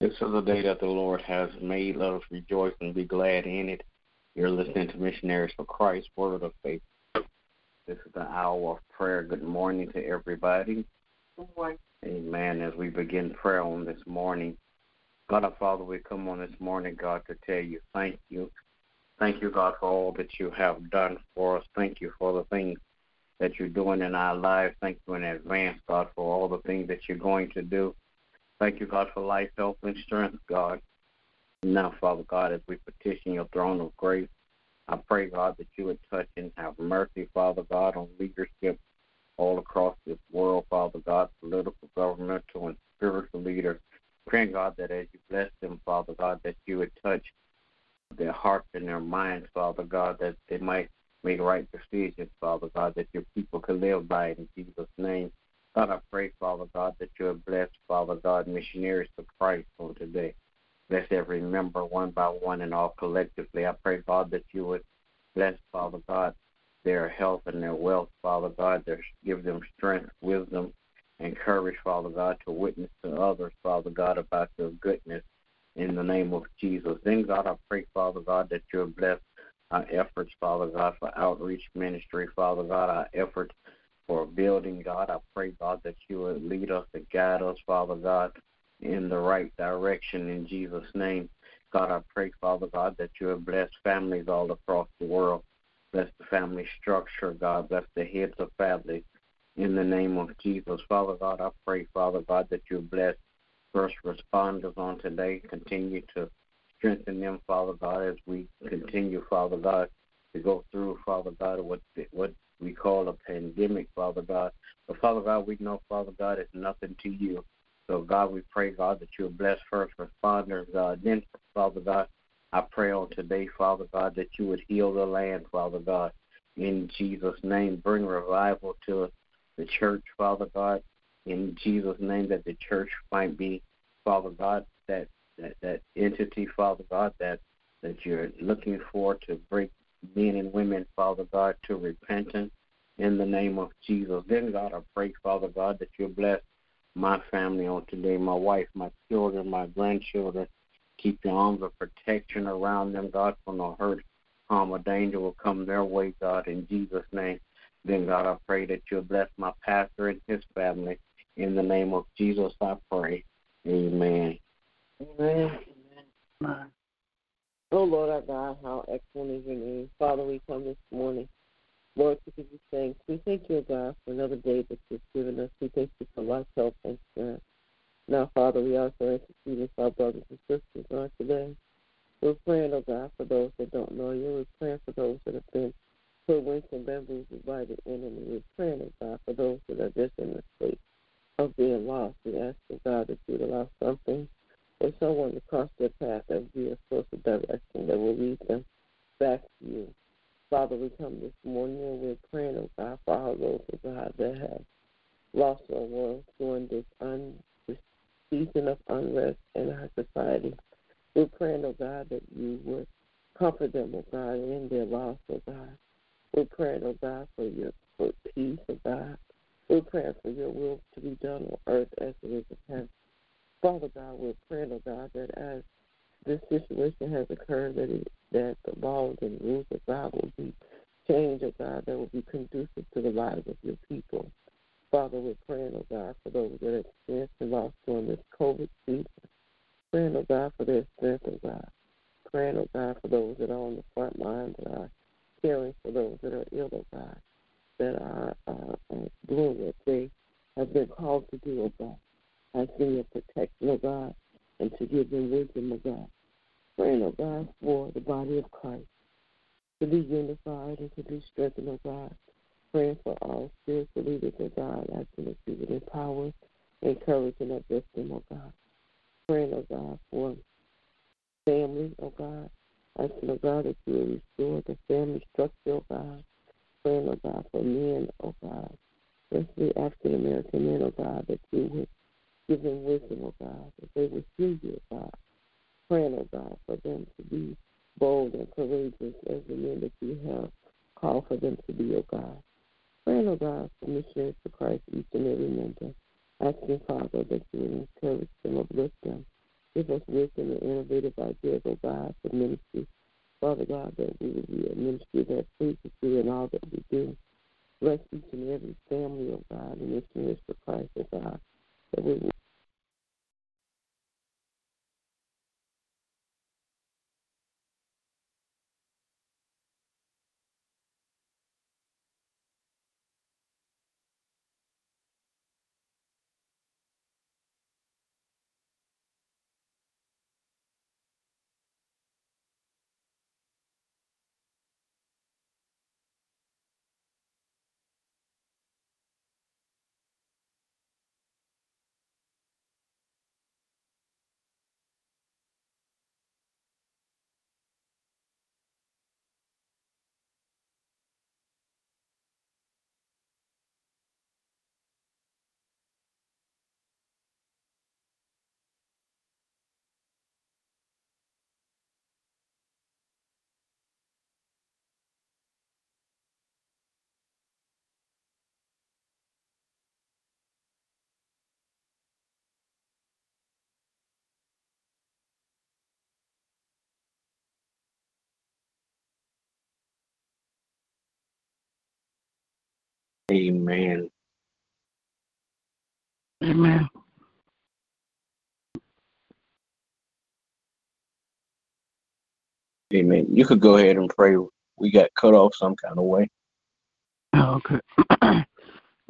This is a day that the Lord has made. Let us rejoice and be glad in it. You're listening to Missionaries for Christ, Word of Faith. This is the hour of prayer. Good morning to everybody. Good morning. Amen. As we begin prayer on this morning, God our Father, we come on this morning, God, to tell you thank you. Thank you, God, for all that you have done for us. Thank you for the things that you're doing in our lives. Thank you in advance, God, for all the things that you're going to do. Thank you, God, for life, health, and strength, God. Now, Father God, as we petition your throne of grace, I pray, God, that you would touch and have mercy, Father God, on leadership all across this world, Father God, political, governmental, and spiritual leaders. Praying, God, that as you bless them, Father God, that you would touch their hearts and their minds, Father God, that they might make right decisions, Father God, that your people could live by it in Jesus' name. God, I pray, Father God, that you are blessed, Father God, Missionaries for Christ on today. Bless every member one by one and all collectively. I pray, God, that you would bless, Father God, their health and their wealth, Father God. Give them strength, wisdom, and courage, Father God, to witness to others, Father God, about your goodness in the name of Jesus. Then, God, I pray, Father God, that you would bless our efforts, Father God, for outreach ministry, Father God, our efforts for building, God. I pray, God, that you would lead us and guide us, Father God, in the right direction in Jesus' name. God, I pray, Father God, that you would bless families all across the world. Bless the family structure, God. Bless the heads of families in the name of Jesus. Father God, I pray, Father God, that you bless first responders on today. Continue to strengthen them, Father God, as we continue, Father God, to go through, Father God, what we call a pandemic, Father God. But, Father God, we know, Father God, it's nothing to you. So, God, we pray, God, that you'll bless first responders, God. Then, Father God, I pray on today, Father God, that you would heal the land, Father God, in Jesus' name. Bring revival to the church, Father God, in Jesus' name, that the church might be, Father God, that entity, Father God, that you're looking for to bring men and women, Father God, to repentance in the name of Jesus. Then, God, I pray, Father God, that you'll bless my family on today, my wife, my children, my grandchildren. Keep your arms of protection around them, God, for no hurt, harm, or danger will come their way, God, in Jesus' name. Then, God, I pray that you'll bless my pastor and his family. In the name of Jesus, I pray. Amen. Amen. Amen. Oh, Lord, our God, how excellent is your name. Father, we come this morning, Lord, to give you thanks. We thank you, God, for another day that you've given us. We thank you for life, health, and strength. Now, Father, we also intercede for our brothers and sisters on today. We're praying, oh God, for those that don't know you. We're praying for those that have been put wings and bamboozled by the enemy. We're praying, oh God, for those that are just in the state of being lost. We ask, oh God, that you would allow something or someone to cross their path that would be a source of direction that will lead them back to you. Father, we come this morning and we're praying, oh God, for all those, oh God, that have lost their world during this season of unrest in our society. We're praying, oh God, that you would comfort them, oh God, in their loss, oh God. We're praying, oh God, for your peace, oh God. We're praying for your will to be done on earth as it is in heaven. Father God, we're praying, oh God, that as this situation has occurred, that the laws and rules of God will be changed, oh God, that will be conducive to the lives of your people. Father, we're praying, oh God, for those that have experienced the loss during this COVID season. Praying, oh God, for their strength, oh God. Praying, oh God, for those that are on the front lines that are caring for those that are ill, oh God, that are doing what they have been called to do, oh God. I see your protection, oh God, and to give them wisdom, oh God. Praying, oh God, for the body of Christ to be unified and to be strengthened, oh God. Praying for all spiritual leaders, oh God, asking that you would empower, encourage, and uplift them, oh God. praying, oh God, for family, oh God. Asking, oh God, that you restore the family structure, oh God. Praying, oh God, for men, oh God. Especially African American men, oh God, that you would give them wisdom, oh God, that they would hear you, oh God. Praying, oh God, for them to be bold and courageous as the men that you have called for them to be, oh God. Praying, oh God, for Missionaries for Christ, each and every member. Asking, Father, that you would encourage them, uplift them. Give us wisdom and innovative ideas, oh God, for ministry. Father God, that we will be a ministry that pleases you in all that we do. Bless each and every family, oh God, and Missionaries for Christ, oh God, that we will. Amen. Amen. Amen. You could go ahead and pray. We got cut off some kind of way. Oh, okay.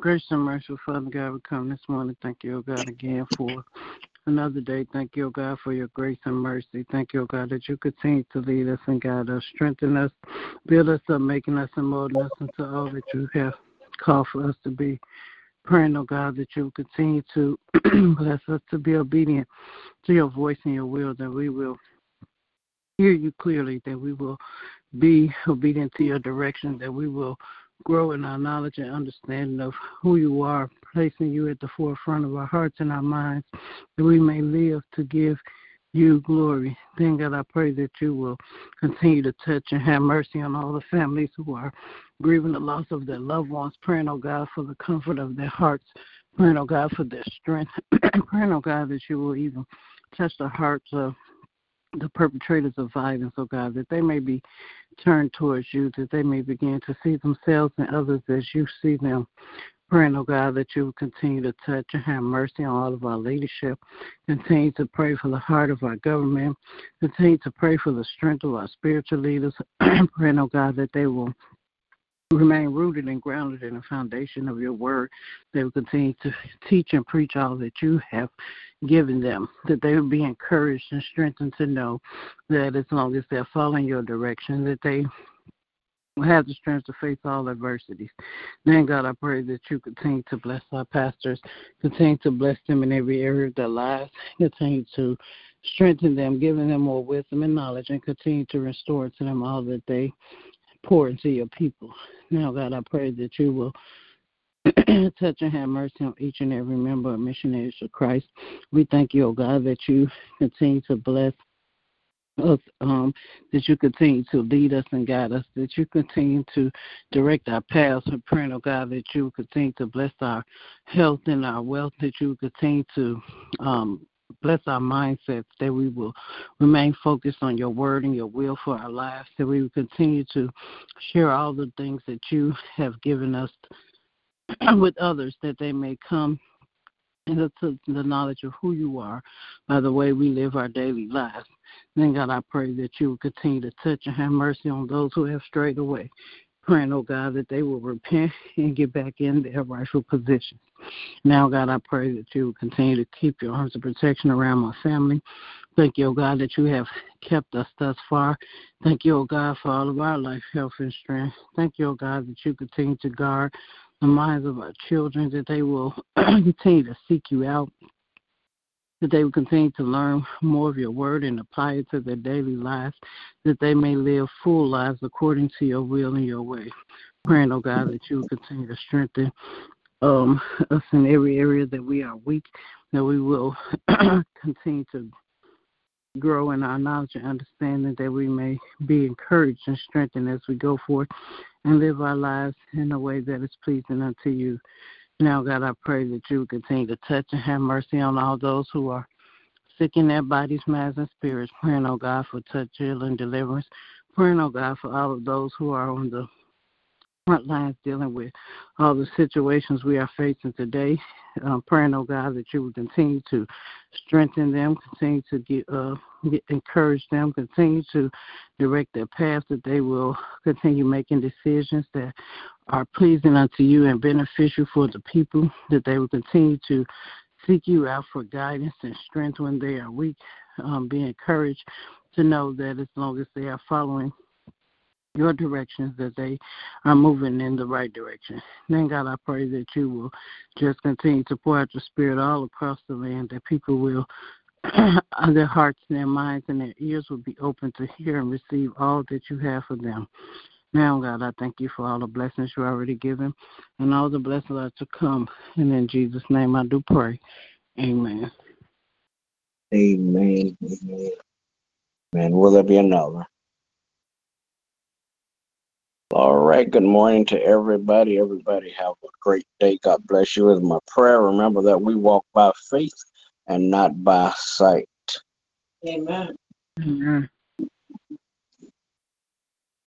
Gracious and merciful Father God, we come this morning. Thank you, O God, again for another day. Thank you, O God, for your grace and mercy. Thank you, O God, that you continue to lead us and guide us, strengthen us, build us up, making us and molding us into all that you have call for us to be. Praying, oh God, that you continue to bless us to be obedient to your voice and your will, that we will hear you clearly, that we will be obedient to your direction, that we will grow in our knowledge and understanding of who you are, placing you at the forefront of our hearts and our minds, that we may live to give you glory. Then, God, I pray that you will continue to touch and have mercy on all the families who are grieving the loss of their loved ones. Praying, oh God, for the comfort of their hearts. Praying, oh God, for their strength. Praying, oh God, that you will even touch the hearts of the perpetrators of violence, oh God, that they may be turned towards you, that they may begin to see themselves and others as you see them. Praying, oh God, that you will continue to touch and have mercy on all of our leadership. Continue to pray for the heart of our government. Continue to pray for the strength of our spiritual leaders. Praying, oh God, that they will remain rooted and grounded in the foundation of your word. They will continue to teach and preach all that you have given them, that they will be encouraged and strengthened to know that as long as they're following your direction, that they will have the strength to face all adversities. Then, God, I pray that you continue to bless our pastors, continue to bless them in every area of their lives, continue to strengthen them, giving them more wisdom and knowledge, and continue to restore to them all that they pour into your people. Now, God, I pray that you will touch and have mercy on each and every member of Missionaries of Christ. We thank you, oh God, that you continue to bless us, that you continue to lead us and guide us, that you continue to direct our paths. And praying, oh God, that you continue to bless our health and our wealth, that you continue to bless our mindsets, that we will remain focused on your word and your will for our lives, that we will continue to share all the things that you have given us with others, that they may come into the knowledge of who you are by the way we live our daily lives. Then, God, I pray that you will continue to touch and have mercy on those who have strayed away. Praying, oh God, that they will repent and get back in their rightful position. Now, God, I pray that you will continue to keep your arms of protection around my family. Thank you, oh God, that you have kept us thus far. Thank you, oh God, for all of our life, health, and strength. Thank you, oh God, that you continue to guard the minds of our children, that they will continue to seek you out, that they will continue to learn more of your word and apply it to their daily lives, that they may live full lives according to your will and your way. Praying, oh God, that you will continue to strengthen us in every area that we are weak, that we will continue to grow in our knowledge and understanding, that we may be encouraged and strengthened as we go forth and live our lives in a way that is pleasing unto you. Now, God, I pray that you continue to touch and have mercy on all those who are sick in their bodies, minds, and spirits. Praying, oh God, for touch, healing, deliverance. Praying, oh God, for all of those who are on the front lines dealing with all the situations we are facing today. Praying, oh God, that you will continue to strengthen them, continue to encourage them, continue to direct their path, that they will continue making decisions that are pleasing unto you and beneficial for the people, that they will continue to seek you out for guidance and strength when they are weak. Be encouraged to know that as long as they are following your directions, that they are moving in the right direction. Then, God, I pray that you will just continue to pour out your spirit all across the land, that people will, their hearts, their minds, and their ears will be open to hear and receive all that you have for them. Now, God, I thank you for all the blessings you're already given and all the blessings are to come. And in Jesus' name I do pray. Amen. Amen. Amen. And will there be another? All right, good morning to everybody. Everybody have a great day. God bless you. Is my prayer. Remember that we walk by faith and not by sight. Amen. Amen.